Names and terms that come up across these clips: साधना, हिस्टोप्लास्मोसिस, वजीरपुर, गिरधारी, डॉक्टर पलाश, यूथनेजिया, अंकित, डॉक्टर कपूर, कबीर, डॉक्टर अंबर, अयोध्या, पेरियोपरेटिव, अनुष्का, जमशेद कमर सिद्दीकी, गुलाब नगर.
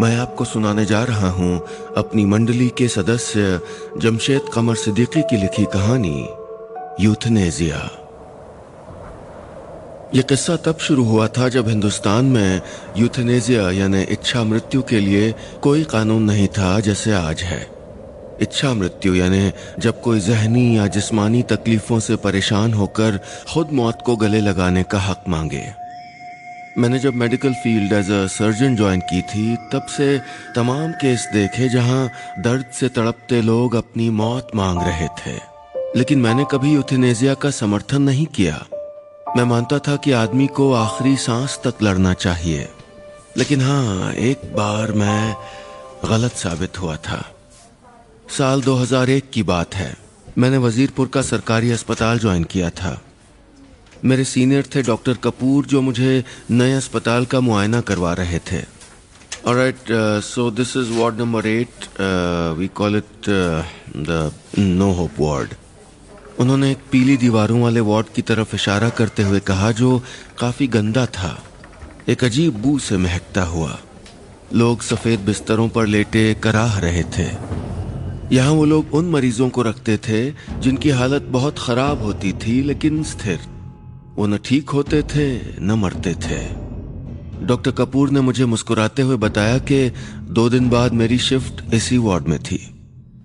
मैं आपको सुनाने जा रहा हूं अपनी मंडली के सदस्य जमशेद कमर सिद्दीकी की लिखी कहानी यूथनेजिया। यह किस्सा तब शुरू हुआ था जब हिंदुस्तान में यूथनेजिया यानी इच्छा मृत्यु के लिए कोई कानून नहीं था जैसे आज है। इच्छा मृत्यु यानी जब कोई जहनी या जिस्मानी तकलीफों से परेशान होकर खुद मौत को गले लगाने का हक मांगे। मैंने जब medical field as a surgeon join की थी तब से तमाम केस देखे जहां दर्द से तड़पते लोग अपनी मौत मांग रहे थे, लेकिन मैंने कभी यूथनेजिया का समर्थन नहीं किया। मैं मानता था कि आदमी को आखिरी सांस तक लड़ना चाहिए, लेकिन हाँ, एक बार मैं गलत साबित हुआ था। साल 2001 की बात है। मैंने वजीरपुर का सरकारी अस्पताल ज्वाइन किया था। मेरे सीनियर थे डॉक्टर कपूर, जो मुझे नए अस्पताल का मुआयना करवा रहे थे। Alright, so this is ward number 8, we call it the no hope ward. उन्होंने एक पीली दीवारों वाले वार्ड की तरफ इशारा करते हुए कहा, जो काफ़ी गंदा था, एक अजीब बू से महकता हुआ। लोग सफ़ेद बिस्तरों पर लेटे कराह रहे थे। यहाँ वो लोग उन मरीजों को रखते थे जिनकी हालत बहुत ख़राब होती थी, लेकिन स्थिर। वो न ठीक होते थे न मरते थे। डॉक्टर कपूर ने मुझे मुस्कुराते हुए बताया कि 2 दिन बाद मेरी शिफ्ट इसी वार्ड में थी।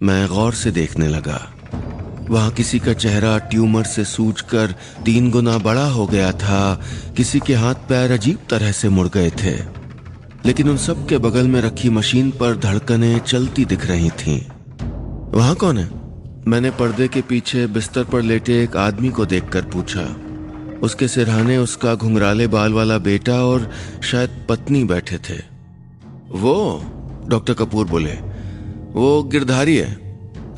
मैं गौर से देखने लगा। वहाँ किसी का चेहरा ट्यूमर से सूजकर 3 गुना बड़ा हो गया था, किसी के हाथ पैर अजीब तरह से मुड़ गए थे, लेकिन उन सब के बगल में रखी मशीन पर धड़कनें चलती दिख रही थीं। वहाँ कौन है? मैंने पर्दे के पीछे बिस्तर पर लेटे एक आदमी को देखकर पूछा। उसके सिरहाने उसका घुंघराले बाल वाला बेटा और शायद पत्नी बैठे थे। वो, डॉक्टर कपूर बोले, वो गिरधारी है,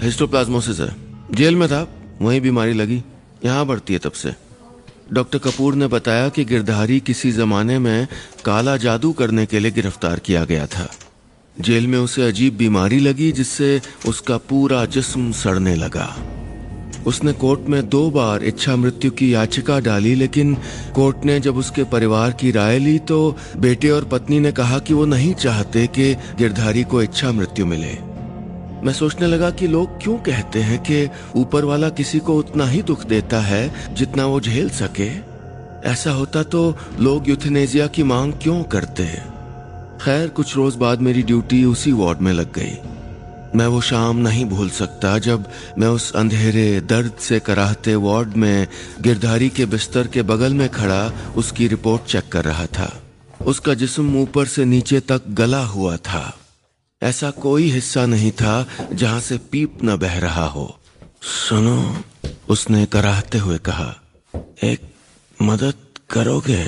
हिस्टोप्लास्मोसिस है, जेल में था, वहीं बीमारी लगी, यहाँ बढ़ती है तब से। डॉक्टर कपूर ने बताया कि गिरधारी किसी ज़माने में काला जादू करने के लिए गिरफ्तार किया गया था। जेल में उसे अजीब बीमारी लगी जिससे उसका पूरा जिस्म सड़ने लगा। उसने कोर्ट में 2 बार इच्छा मृत्यु की याचिका डाली, लेकिन कोर्ट ने जब उसके परिवार की राय ली तो बेटे और पत्नी ने कहा कि वो नहीं चाहते कि गिरधारी को इच्छा मृत्यु मिले। मैं सोचने लगा कि लोग क्यों कहते हैं कि ऊपर वाला किसी को उतना ही दुख देता है जितना वो झेल सके। ऐसा होता तो लोग यूथनेजिया की मांग क्यों करते। खैर, कुछ रोज बाद मेरी ड्यूटी उसी वार्ड में लग गई। मैं वो शाम नहीं भूल सकता जब मैं उस अंधेरे दर्द से कराहते वार्ड में गिरधारी के बिस्तर के बगल में खड़ा उसकी रिपोर्ट चेक कर रहा था। उसका जिस्म ऊपर से नीचे तक गला हुआ था। ऐसा कोई हिस्सा नहीं था जहां से पीप न बह रहा हो। सुनो, उसने कराहते हुए कहा, एक मदद करोगे?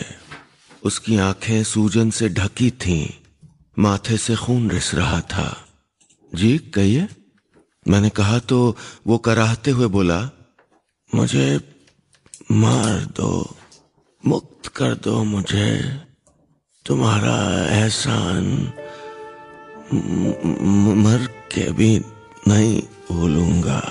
उसकी आंखें सूजन से ढकी थीं, माथे से खून रिस रहा था। जी कहिए, मैंने कहा तो वो कराहते हुए बोला, मुझे मार दो, मुक्त कर दो मुझे, तुम्हारा एहसान मर के भी नहीं भूलूंगा।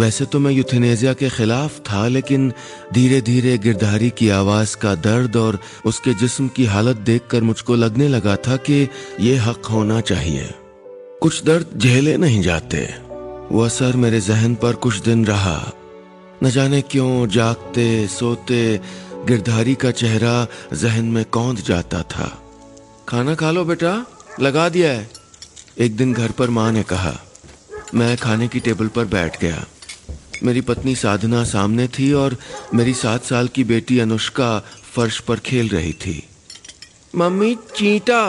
वैसे तो मैं यूथनेजिया के खिलाफ था, लेकिन धीरे धीरे गिरधारी की आवाज़ का दर्द और उसके जिस्म की हालत देखकर मुझको लगने लगा था कि ये हक होना चाहिए। कुछ दर्द झेले नहीं जाते। वो असर मेरे जहन पर कुछ दिन रहा। न जाने क्यों जागते सोते गिरधारी का चेहरा जहन में कौंध जाता था। खाना खा लो बेटा, लगा दिया है, एक दिन घर पर माँ ने कहा। मैं खाने की टेबल पर बैठ गया। मेरी पत्नी साधना सामने थी और मेरी 7 साल की बेटी अनुष्का फर्श पर खेल रही थी। मम्मी चींटा,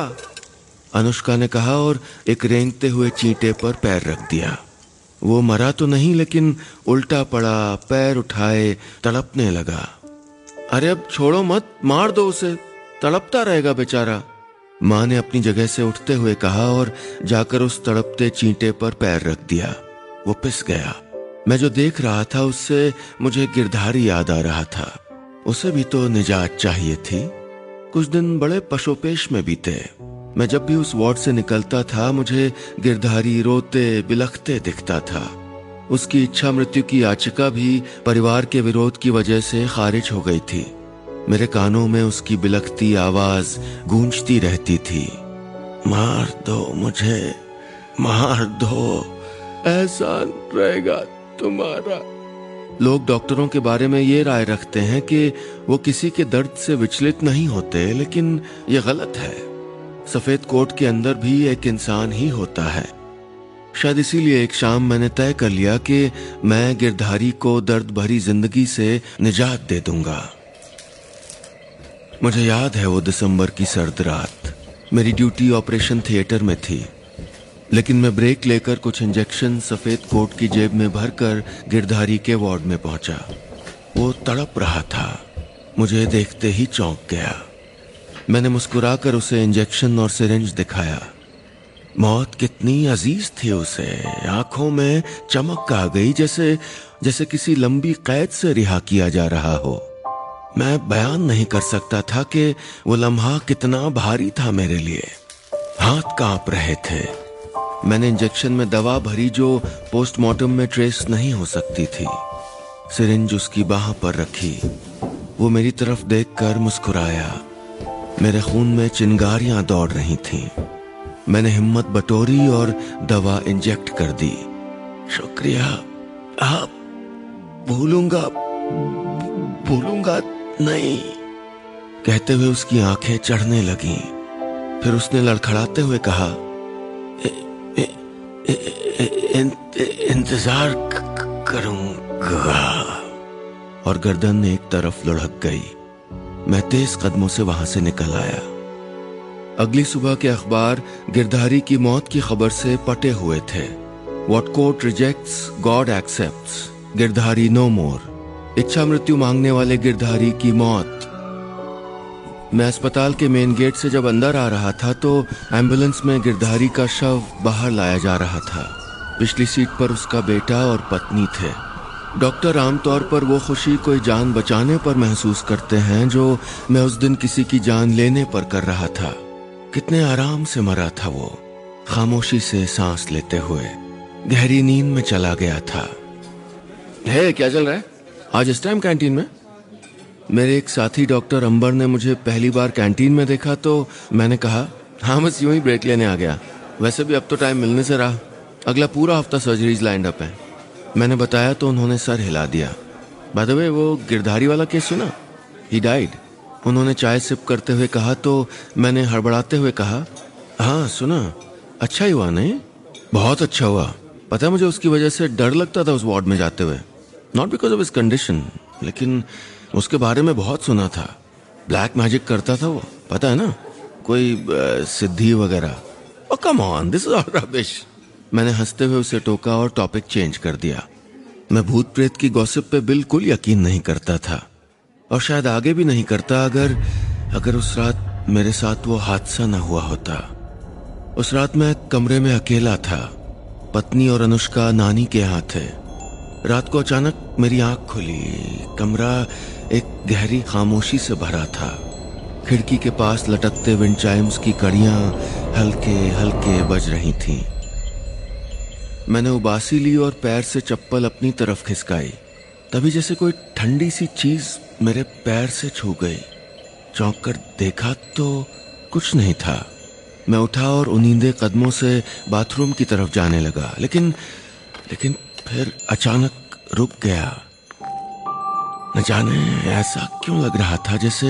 अनुष्का ने कहा और एक रेंगते हुए चींटे पर पैर रख दिया। वो मरा तो नहीं, लेकिन उल्टा पड़ा, पैर उठाए तड़पने लगा। अरे अब छोड़ो मत, मार दो उसे, तड़पता रहेगा बेचारा, माँ ने अपनी जगह से उठते हुए कहा और जाकर उस तड़पते चींटे पर पैर रख दिया। वो पिस गया। मैं जो देख रहा था उससे मुझे गिरधारी याद आ रहा था। उसे भी तो निजात चाहिए थी। कुछ दिन बड़े पशोपेश में बीते। मैं जब भी उस वार्ड से निकलता था मुझे गिरधारी रोते बिलखते दिखता था। उसकी इच्छा मृत्यु की याचिका भी परिवार के विरोध की वजह से खारिज हो गई थी। मेरे कानों में उसकी बिलखती आवाज गूंजती रहती थी। मार दो मुझे, मार दो, एहसान रहेगा तुम्हारा। लोग डॉक्टरों के बारे में ये राय रखते हैं कि वो किसी के दर्द से विचलित नहीं होते, लेकिन ये गलत है। सफेद कोट के अंदर भी एक इंसान ही होता है। शायद इसीलिए एक शाम मैंने तय कर लिया कि मैं गिरधारी को दर्द भरी जिंदगी से निजात दे दूंगा। मुझे याद है वो दिसंबर की सर्द रात, मेरी ड्यूटी ऑपरेशन थिएटर में थी, लेकिन मैं ब्रेक लेकर कुछ इंजेक्शन सफेद कोट की जेब में भरकर गिरधारी के वार्ड में पहुंचा। वो तड़प रहा था, मुझे देखते ही चौंक गया। मैंने मुस्कुराकर उसे इंजेक्शन और सिरिंज दिखाया। मौत कितनी अजीज थी उसे, आंखों में चमक आ गई, जैसे जैसे किसी लंबी कैद से रिहा किया जा रहा हो। मैं बयान नहीं कर सकता था कि वो लम्हा कितना भारी था मेरे लिए। हाथ कांप रहे थे। मैंने इंजेक्शन में दवा भरी जो पोस्टमार्टम में ट्रेस नहीं हो सकती थी। सिरिंज उसकी बाह पर रखी। वो मेरी तरफ देखकर मुस्कुराया। मेरे खून में चिंगारियां दौड़ रही थीं। मैंने हिम्मत बटोरी और दवा इंजेक्ट कर दी। शुक्रिया, आप भूलूंगा नहीं, कहते हुए उसकी आंखें चढ़ने लगीं। फिर उसने लड़खड़ाते हुए कहा, इंतजार करूंगा, और गर्दन एक तरफ लुढ़क गई। मैं तेज कदमों से वहां से निकल आया। अगली सुबह के अखबार गिरधारी की मौत की खबर से पटे हुए थे। What court rejects, God accepts, गिरधारी no more. इच्छा मृत्यु मांगने वाले गिरधारी की मौत। मैं अस्पताल के मेन गेट से जब अंदर आ रहा था तो एम्बुलेंस में गिरधारी का शव बाहर लाया जा रहा था। पिछली सीट पर उसका बेटा और पत्नी थे। डॉक्टर आमतौर पर वो खुशी कोई जान बचाने पर महसूस करते हैं जो मैं उस दिन किसी की जान लेने पर कर रहा था। कितने आराम से मरा था वो, खामोशी से सांस लेते हुए। गहरी नींद में चला गया था। हे, क्या चल रहा है आज इस टाइम कैंटीन में? मेरे एक साथी डॉक्टर अंबर ने मुझे पहली बार कैंटीन में देखा तो मैंने कहा, हाँ बस यूं ही ब्रेक लेने आ गया, वैसे भी अब तो टाइम मिलने से रहा, अगला पूरा हफ्ता सर्जरीज लाइंड अप है। मैंने बताया तो उन्होंने सर हिला दिया। बाय द वे, वो गिरधारी वाला केस सुना? ही डाइड, उन्होंने चाय सिप करते हुए कहा तो मैंने हड़बड़ाते हुए कहा, हाँ सुना, अच्छा ही हुआ नहीं? बहुत अच्छा हुआ। पता है मुझे उसकी वजह से डर लगता था उस वार्ड में जाते हुए, not because of his condition, लेकिन उसके बारे में बहुत सुना था। ब्लैक मैजिक करता था वो, पता है ना, कोई सिद्धि वगैरह। Oh come on, this is all rubbish, मैंने हंसते हुए उसे टोका और टॉपिक चेंज कर दिया। मैं भूत प्रेत की गॉसिप पे बिल्कुल यकीन नहीं करता था, और शायद आगे भी नहीं करता अगर उस रात मेरे साथ वो हादसा ना हुआ होता। उस रात मैं कमरे में अकेला था। पत्नी और अनुष्का नानी के यहाँ थे। रात को अचानक मेरी आंख खुली। कमरा एक गहरी खामोशी से भरा था। खिड़की के पास लटकते विंड चाइम्स की कड़ियां हल्के हल्के बज रही थीं। मैंने उबासी ली और पैर से चप्पल अपनी तरफ खिसकाई। तभी जैसे कोई ठंडी सी चीज मेरे पैर से छू गई। चौंक कर देखा तो कुछ नहीं था। मैं उठा और उनींदे कदमों से बाथरूम की तरफ जाने लगा, लेकिन फिर अचानक रुक गया। न जाने ऐसा क्यों लग रहा था जैसे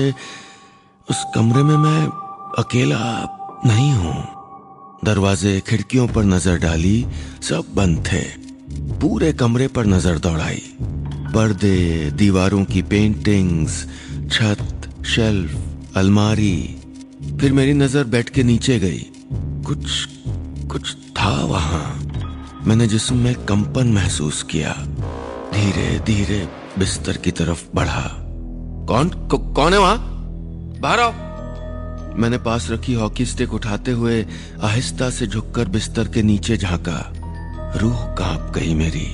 उस कमरे में मैं अकेला नहीं हूं। दरवाजे खिड़कियों पर नजर डाली, सब बंद थे। पूरे कमरे पर नजर दौड़ाई। पर्दे, दीवारों की पेंटिंग्स, छत, शेल्फ, अलमारी। फिर मेरी नजर बेड के नीचे गई। कुछ था वहां। मैंने जिस्म में कंपन महसूस किया। धीरे धीरे बिस्तर की तरफ बढ़ा। कौन है वहां? बाहर आओ। मैंने पास रखी हॉकी स्टिक उठाते हुए आहिस्ता से झुककर बिस्तर के नीचे झांका। रूह कांप गई मेरी।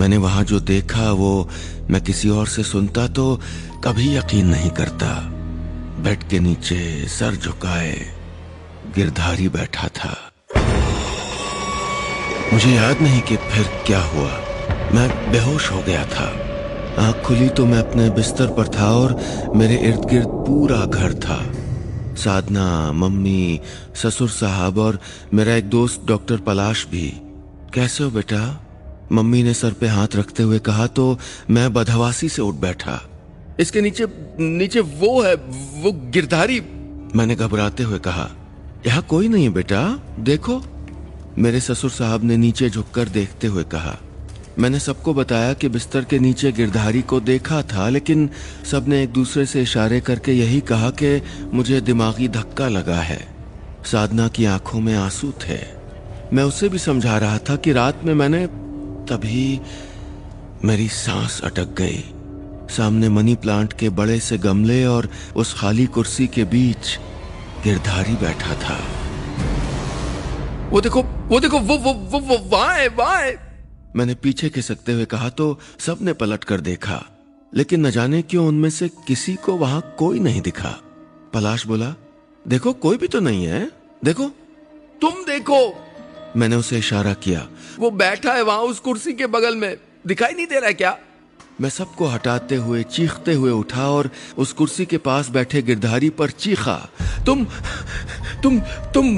मैंने वहां जो देखा वो मैं किसी और से सुनता तो कभी यकीन नहीं करता। बेड के नीचे सर झुकाए गिरधारी बैठा था। मुझे याद नहीं कि फिर क्या हुआ। मैं बेहोश हो गया था। आंख खुली तो मैं अपने बिस्तर पर था और मेरे इर्द गिर्द पूरा घर था। साधना, मम्मी, ससुर साहब और मेरा एक दोस्त डॉक्टर पलाश भी। कैसे हो बेटा? मम्मी ने सर पे हाथ रखते हुए कहा तो मैं बदहवासी से उठ बैठा। इसके नीचे नीचे वो है, वो गिरधारी, मैंने घबराते हुए कहा। यहाँ कोई नहीं है बेटा, देखो, मेरे ससुर साहब ने नीचे झुककर देखते हुए कहा। मैंने सबको बताया कि बिस्तर के नीचे गिरधारी को देखा था, लेकिन सबने एक दूसरे से इशारे करके यही कहा कि मुझे दिमागी धक्का लगा है। साधना की आंखों में आंसू थे। मैं उसे भी समझा रहा था कि रात में मैंने, तभी मेरी सांस अटक गई। सामने मनी प्लांट के बड़े से गमले और उस खाली कुर्सी के बीच गिरधारी बैठा था। वो देखो, वो वाह। मैंने पीछे खिसकते हुए कहा तो सबने पलट कर देखा, लेकिन न जाने क्यों उनमें से किसी को वहां कोई नहीं दिखा। पलाश बोला, देखो कोई भी तो नहीं है, देखो, तुम देखो। मैंने उसे इशारा किया। वो बैठा है वहां उस कुर्सी के बगल में, दिखाई नहीं दे रहा है क्या? मैं सबको हटाते हुए चीखते हुए उठा और उस कुर्सी के पास बैठे गिरधारी पर चीखा, तुम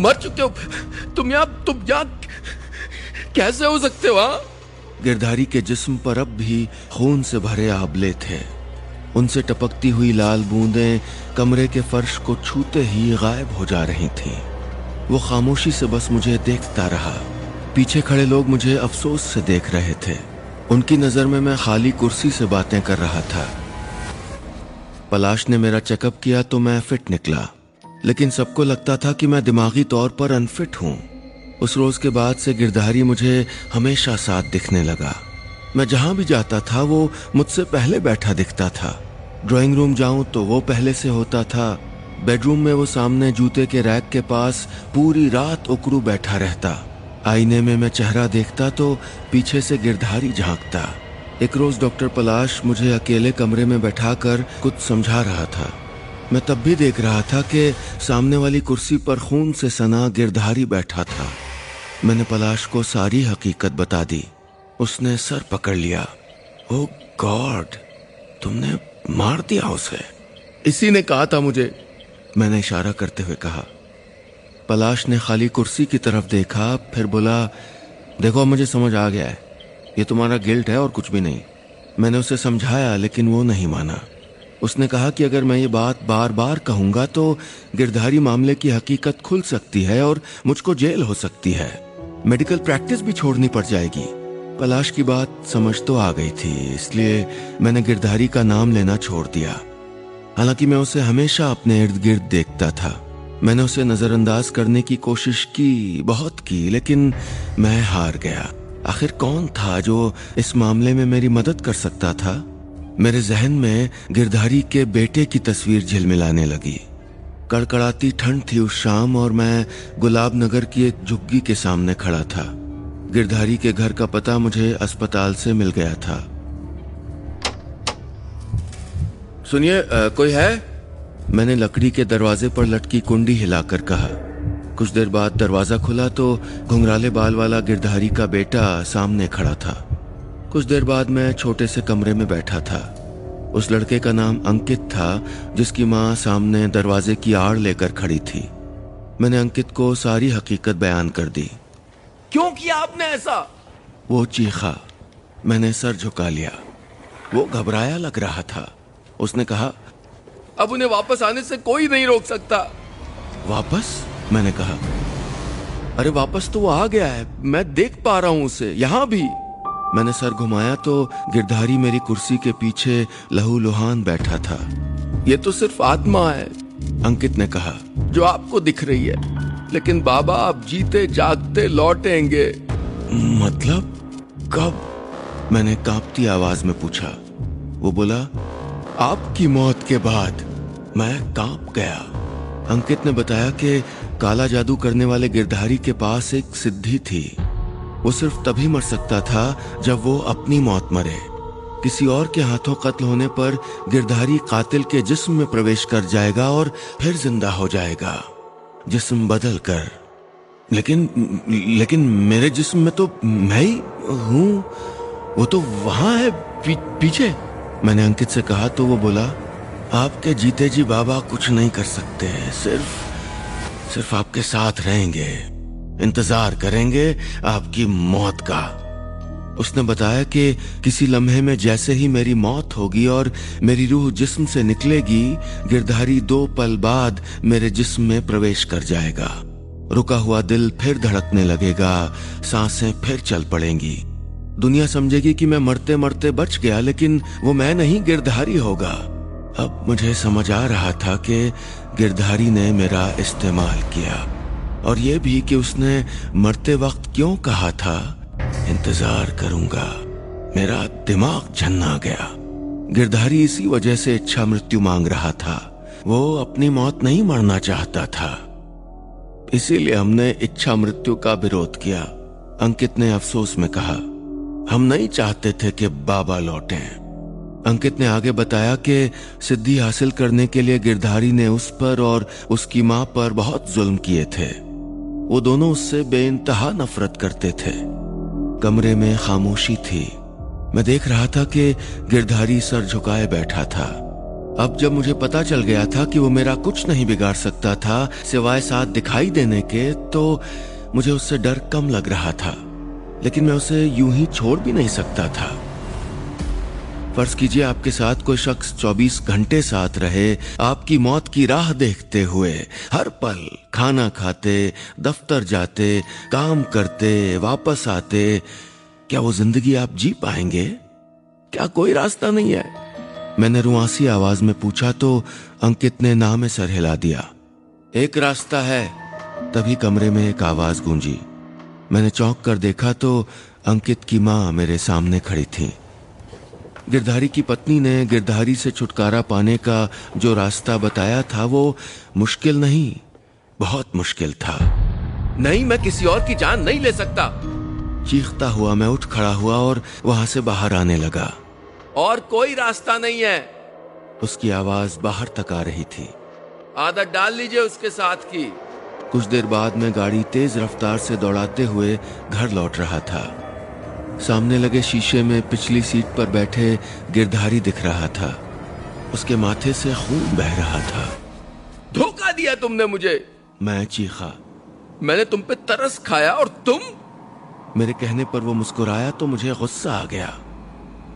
मर चुके हो, तुम यहाँ कैसे हो सकते हो? गिरधारी के जिस्म पर अब भी खून से भरे आबले थे। उनसे टपकती हुई लाल बूंदें कमरे के फर्श को छूते ही गायब हो जा रही थीं। वो खामोशी से बस मुझे देखता रहा। पीछे खड़े लोग मुझे अफसोस से देख रहे थे। उनकी नजर में मैं खाली कुर्सी से बातें कर रहा था। पलाश ने मेरा चेकअप किया तो मैं फिट निकला, लेकिन सबको लगता था कि मैं दिमागी तौर पर अनफिट हूं। उस रोज के बाद से गिरधारी मुझे हमेशा साथ दिखने लगा। मैं जहां भी जाता था वो मुझसे पहले बैठा दिखता था। ड्राइंग रूम जाऊं तो वो पहले से होता था। बेडरूम में वो सामने जूते के रैक के पास पूरी रात उकड़ू बैठा रहता। आईने में मैं चेहरा देखता तो पीछे से गिरधारी झांकता। एक रोज डॉक्टर पलाश मुझे अकेले कमरे में बैठाकर कुछ समझा रहा था। मैं तब भी देख रहा था कि सामने वाली कुर्सी पर खून से सना गिरधारी बैठा था। मैंने पलाश को सारी हकीकत बता दी। उसने सर पकड़ लिया। ओ गॉड, तुमने मार दिया उसे? इसी ने कहा था मुझे, मैंने इशारा करते हुए कहा। पलाश ने खाली कुर्सी की तरफ देखा, फिर बोला, देखो मुझे समझ आ गया है, ये तुम्हारा गिल्ट है और कुछ भी नहीं। मैंने उसे समझाया लेकिन वो नहीं माना। उसने कहा कि अगर मैं ये बात बार बार कहूँगा तो गिरधारी मामले की हकीकत खुल सकती है और मुझको जेल हो सकती है, मेडिकल प्रैक्टिस भी छोड़नी पड़ जाएगी। पलाश की बात समझ तो आ गई थी, इसलिए मैंने गिरधारी का नाम लेना छोड़ दिया। हालांकि मैं उसे हमेशा अपने इर्द गिर्द देखता था। मैंने उसे नजरअंदाज करने की कोशिश की, बहुत की, लेकिन मैं हार गया। आखिर कौन था जो इस मामले में मेरी मदद कर सकता था? मेरे जहन में गिरधारी के बेटे की तस्वीर झिलमिलाने लगी। कड़कड़ाती ठंड थी उस शाम और मैं गुलाब नगर की एक झुग्गी के सामने खड़ा था। गिरधारी के घर का पता मुझे अस्पताल से मिल गया था। सुनिए, कोई है? मैंने लकड़ी के दरवाजे पर लटकी कुंडी हिलाकर कहा। कुछ देर बाद दरवाजा खुला तो घुंघराले बाल वाला गिरधारी का बेटा सामने खड़ा था। कुछ देर बाद मैं छोटे से कमरे में बैठा था। उस लड़के का नाम अंकित था, जिसकी माँ सामने दरवाजे की आड़ लेकर खड़ी थी। मैंने अंकित को सारी हकीकत बयान कर दी। क्यों किया आपने ऐसा? वो चीखा। मैंने सर झुका लिया। वो घबराया लग रहा था। उसने कहा, अब उन्हें वापस आने से कोई नहीं रोक सकता। वापस? मैंने कहा। अरे वापस तो वो आ गया है, मैं देख पा रहा हूं उसे, यहां भी। मैंने सर घुमाया तो गिरधारी मेरी कुर्सी के पीछे लहूलुहान बैठा था। ये तो सिर्फ आत्मा है, अंकित ने कहा, जो आपको दिख रही है, लेकिन बाबा आप जीते जागते लौटेंगे। मतलब कब? मैंने कांपती आवाज में पूछा। वो बोला, आपकी मौत के बाद। मैं कांप गया। अंकित ने बताया कि काला जादू करने वाले गिरधारी के पास एक सिद्धि थी। वो सिर्फ तभी मर सकता था जब वो अपनी मौत मरे। किसी और के हाथों कत्ल होने पर गिरधारी कातिल के जिस्म में प्रवेश कर जाएगा और फिर जिंदा हो जाएगा, जिस्म बदल कर। लेकिन मेरे जिस्म में तो मैं ही हूँ, वो तो वहां है पीछे। मैंने अंकित से कहा तो वो बोला, आपके जीते जी बाबा कुछ नहीं कर सकते, सिर्फ आपके साथ रहेंगे, इंतजार करेंगे आपकी मौत का। उसने बताया कि किसी लम्हे में जैसे ही मेरी मौत होगी और मेरी रूह जिस्म से निकलेगी, गिरधारी 2 पल बाद मेरे जिस्म में प्रवेश कर जाएगा। रुका हुआ दिल फिर धड़कने लगेगा, सांसें फिर चल पड़ेंगी। दुनिया समझेगी कि मैं मरते मरते बच गया, लेकिन वो मैं नहीं, गिरधारी होगा। अब मुझे समझ आ रहा था कि गिरधारी ने मेरा इस्तेमाल किया, और ये भी कि उसने मरते वक्त क्यों कहा था इंतजार करूंगा। मेरा दिमाग झन्ना गया। गिरधारी इसी वजह से इच्छा मृत्यु मांग रहा था, वो अपनी मौत नहीं मरना चाहता था। इसीलिए हमने इच्छा मृत्यु का विरोध किया, अंकित ने अफसोस में कहा। हम नहीं चाहते थे कि बाबा लौटें। अंकित ने आगे बताया कि सिद्धि हासिल करने के लिए गिरधारी ने उस पर और उसकी मां पर बहुत जुल्म किए थे। वो दोनों उससे बेइंतहा नफरत करते थे। कमरे में खामोशी थी। मैं देख रहा था कि गिरधारी सर झुकाए बैठा था। अब जब मुझे पता चल गया था कि वो मेरा कुछ नहीं बिगाड़ सकता था सिवाय साथ दिखाई देने के, तो मुझे उससे डर कम लग रहा था, लेकिन मैं उसे यूं ही छोड़ भी नहीं सकता था। फर्ज कीजिए आपके साथ कोई शख्स 24 घंटे साथ रहे, आपकी मौत की राह देखते हुए, हर पल, खाना खाते, दफ्तर जाते, काम करते, वापस आते। क्या वो जिंदगी आप जी पाएंगे? क्या कोई रास्ता नहीं है? मैंने रुआसी आवाज में पूछा तो अंकित ने ना में सर हिला दिया। एक रास्ता है। तभी कमरे में एक आवाज गूंजी। मैंने चौंक कर देखा तो अंकित की मां मेरे सामने खड़ी थी। गिरधारी की पत्नी ने गिरधारी से छुटकारा पाने का जो रास्ता बताया था वो मुश्किल नहीं, बहुत मुश्किल था। नहीं, मैं किसी और की जान नहीं ले सकता, चीखता हुआ मैं उठ खड़ा हुआ और वहां से बाहर आने लगा। और कोई रास्ता नहीं है, उसकी आवाज बाहर तक आ रही थी। आदत डाल लीजिए उसके साथ की। कुछ देर बाद मैं गाड़ी तेज रफ्तार से दौड़ाते हुए घर लौट रहा था। सामने लगे शीशे में पिछली सीट पर बैठे गिरधारी दिख रहा था। उसके माथे से खून बह रहा था। धोखा दिया तुमने मुझे, मैं चीखा। मैंने तुम पे तरस खाया और तुम? मेरे कहने पर वो मुस्कुराया तो मुझे गुस्सा आ गया,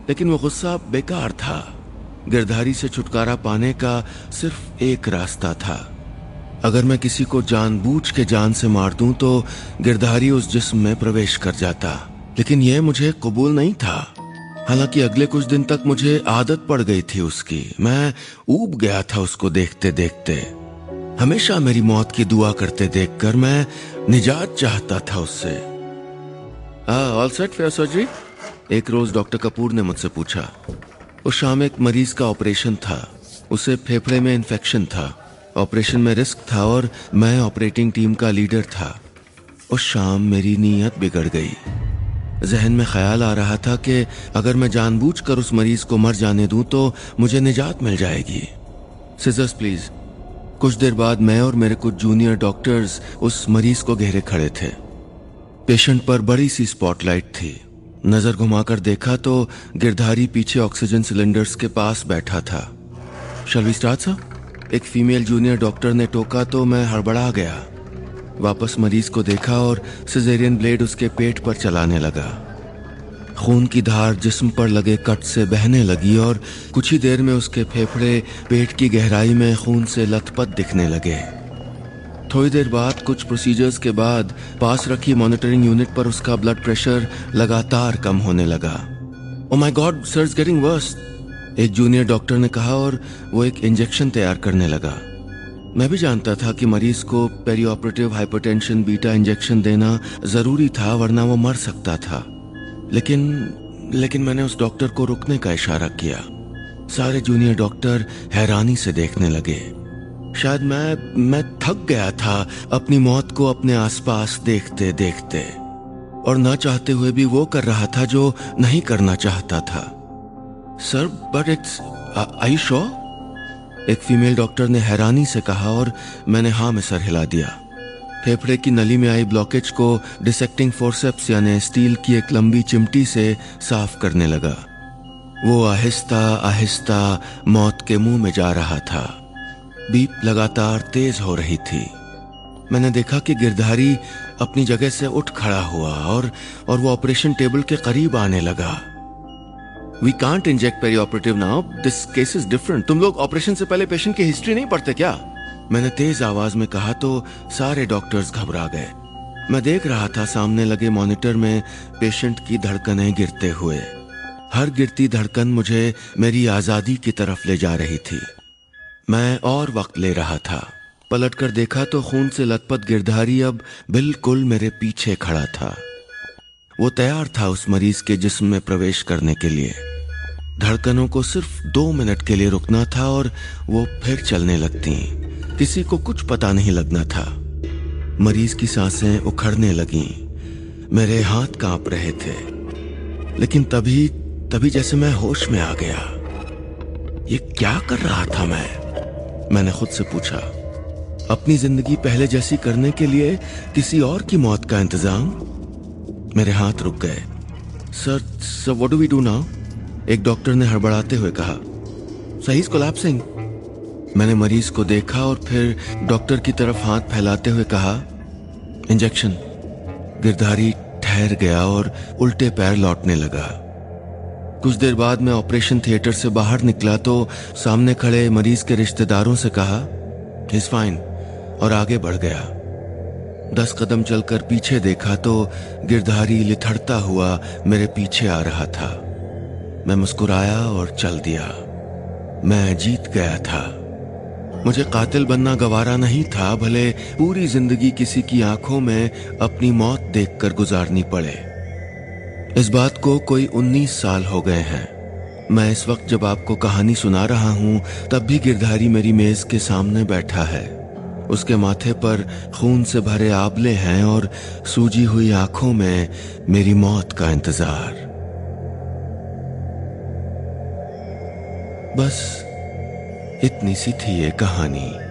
लेकिन वो गुस्सा बेकार था। गिरधारी से छुटकारा पाने का सिर्फ एक रास्ता था। अगर मैं किसी को जानबूझ के जान से मार दूं तो गिरधारी उस जिस्म में प्रवेश कर जाता, लेकिन यह मुझे कबूल नहीं था। हालांकि अगले कुछ दिन तक मुझे आदत पड़ गई थी उसकी। मैं ऊब गया था उसको देखते देखते। हमेशा मेरी मौत की दुआ करते देखकर मैं निजात चाहता था उससे। All set for surgery? एक रोज डॉक्टर कपूर ने मुझसे पूछा। उस शाम एक मरीज का ऑपरेशन था। उसे फेफड़े में इन्फेक्शन था। ऑपरेशन में रिस्क था और मैं ऑपरेटिंग टीम का लीडर था। उस शाम मेरी नीयत बिगड़ गई। जहन में ख्याल आ रहा था कि अगर मैं जानबूझकर उस मरीज को मर जाने दूं तो मुझे निजात मिल जाएगी। Scissors please. कुछ देर बाद मैं और मेरे कुछ जूनियर डॉक्टर्स उस मरीज को घेरे खड़े थे। पेशेंट पर बड़ी सी स्पॉटलाइट थी। नजर घुमाकर देखा तो गिरधारी पीछे ऑक्सीजन सिलेंडर्स के पास बैठा था। Shall we start sir? एक फीमेल जूनियर डॉक्टर ने टोका तो मैं हड़बड़ा गया। वापस मरीज को देखा और सिजेरियन ब्लेड उसके पेट पर चलाने लगा। खून की धार जिस्म पर लगे कट से बहने लगी और कुछ ही देर में उसके फेफड़े पेट की गहराई में खून से लथपथ दिखने लगे। थोड़ी देर बाद कुछ प्रोसीजर्स के बाद पास रखी मॉनिटरिंग यूनिट पर उसका ब्लड प्रेशर लगातार कम होने लगा। Oh my God sir, it's getting worse, एक जूनियर डॉक्टर ने कहा और वो एक इंजेक्शन तैयार करने लगा। मैं भी जानता था कि मरीज को पेरियोपरेटिव हाइपरटेंशन बीटा इंजेक्शन देना जरूरी था, वरना वो मर सकता था। लेकिन मैंने उस डॉक्टर को रुकने का इशारा किया। सारे जूनियर डॉक्टर हैरानी से देखने लगे। शायद मैं थक गया था अपनी मौत को अपने आसपास देखते देखते, और ना चाहते हुए भी वो कर रहा था जो नहीं करना चाहता था। Sir but it's, are you sure? एक फीमेल डॉक्टर ने हैरानी से कहा और मैंने हाँ में सर हिला दिया। फेफड़े की नली में आई ब्लॉकेज को डिसेक्टिंग फोर्सेप्स यानी स्टील की एक लंबी चिमटी से साफ करने लगा। वो आहिस्ता आहिस्ता मौत के मुंह में जा रहा था। बीप लगातार तेज हो रही थी। मैंने देखा कि गिरधारी अपनी जगह से उठ खड़ा हुआ और वो ऑपरेशन टेबल के करीब आने लगा। We can't inject पेरियोपरेटिव now, this case is different. तुम लोग ऑपरेशन से पहले पेशेंट की हिस्ट्री नहीं पढ़ते क्या? मैंने तेज आवाज में कहा तो सारे डॉक्टर्स घबरा गए। मैं देख रहा था सामने लगे मॉनिटर में पेशेंट की धड़कनें गिरते हुए। हर गिरती धड़कन मुझे मेरी आजादी की तरफ ले जा रही थी। मैं और वक्त ले रहा था। पलटकर देखा तो खून से लथपथ गिरधारी अब बिल्कुल मेरे पीछे खड़ा था। वो तैयार था उस मरीज के जिस्म में प्रवेश करने के लिए। धड़कनों को सिर्फ 2 मिनट के लिए रुकना था और वो फिर चलने लगती। किसी को कुछ पता नहीं लगना था। मरीज की सांसें उखड़ने लगीं, मेरे हाथ कांप रहे थे, लेकिन तभी जैसे मैं होश में आ गया। ये क्या कर रहा था मैंने खुद से पूछा। अपनी जिंदगी पहले जैसी करने के लिए किसी और की मौत का इंतजाम? मेरे हाथ रुक गए। Sir what do we do now? एक डॉक्टर ने हड़बड़ाते हुए कहा। सही कोलैप्सिंग। मैंने मरीज को देखा और फिर डॉक्टर की तरफ हाथ फैलाते हुए कहा, इंजेक्शन। गिरधारी ठहर गया और उल्टे पैर लौटने लगा। कुछ देर बाद मैं ऑपरेशन थिएटर से बाहर निकला तो सामने खड़े मरीज के रिश्तेदारों से कहा, ही इज फाइन, और आगे बढ़ गया। 10 कदम चलकर पीछे देखा तो गिरधारी लिथड़ता हुआ मेरे पीछे आ रहा था। मैं मुस्कुराया और चल दिया। मैं जीत गया था। मुझे कातिल बनना गवारा नहीं था, भले पूरी जिंदगी किसी की आंखों में अपनी मौत देखकर गुजारनी पड़े। इस बात को कोई 19 साल हो गए हैं। मैं इस वक्त जब आपको कहानी सुना रहा हूं तब भी गिरधारी मेरी मेज के सामने बैठा है। उसके माथे पर खून से भरे आबले हैं और सूजी हुई आंखों में मेरी मौत का इंतजार। बस इतनी सी थी ये कहानी।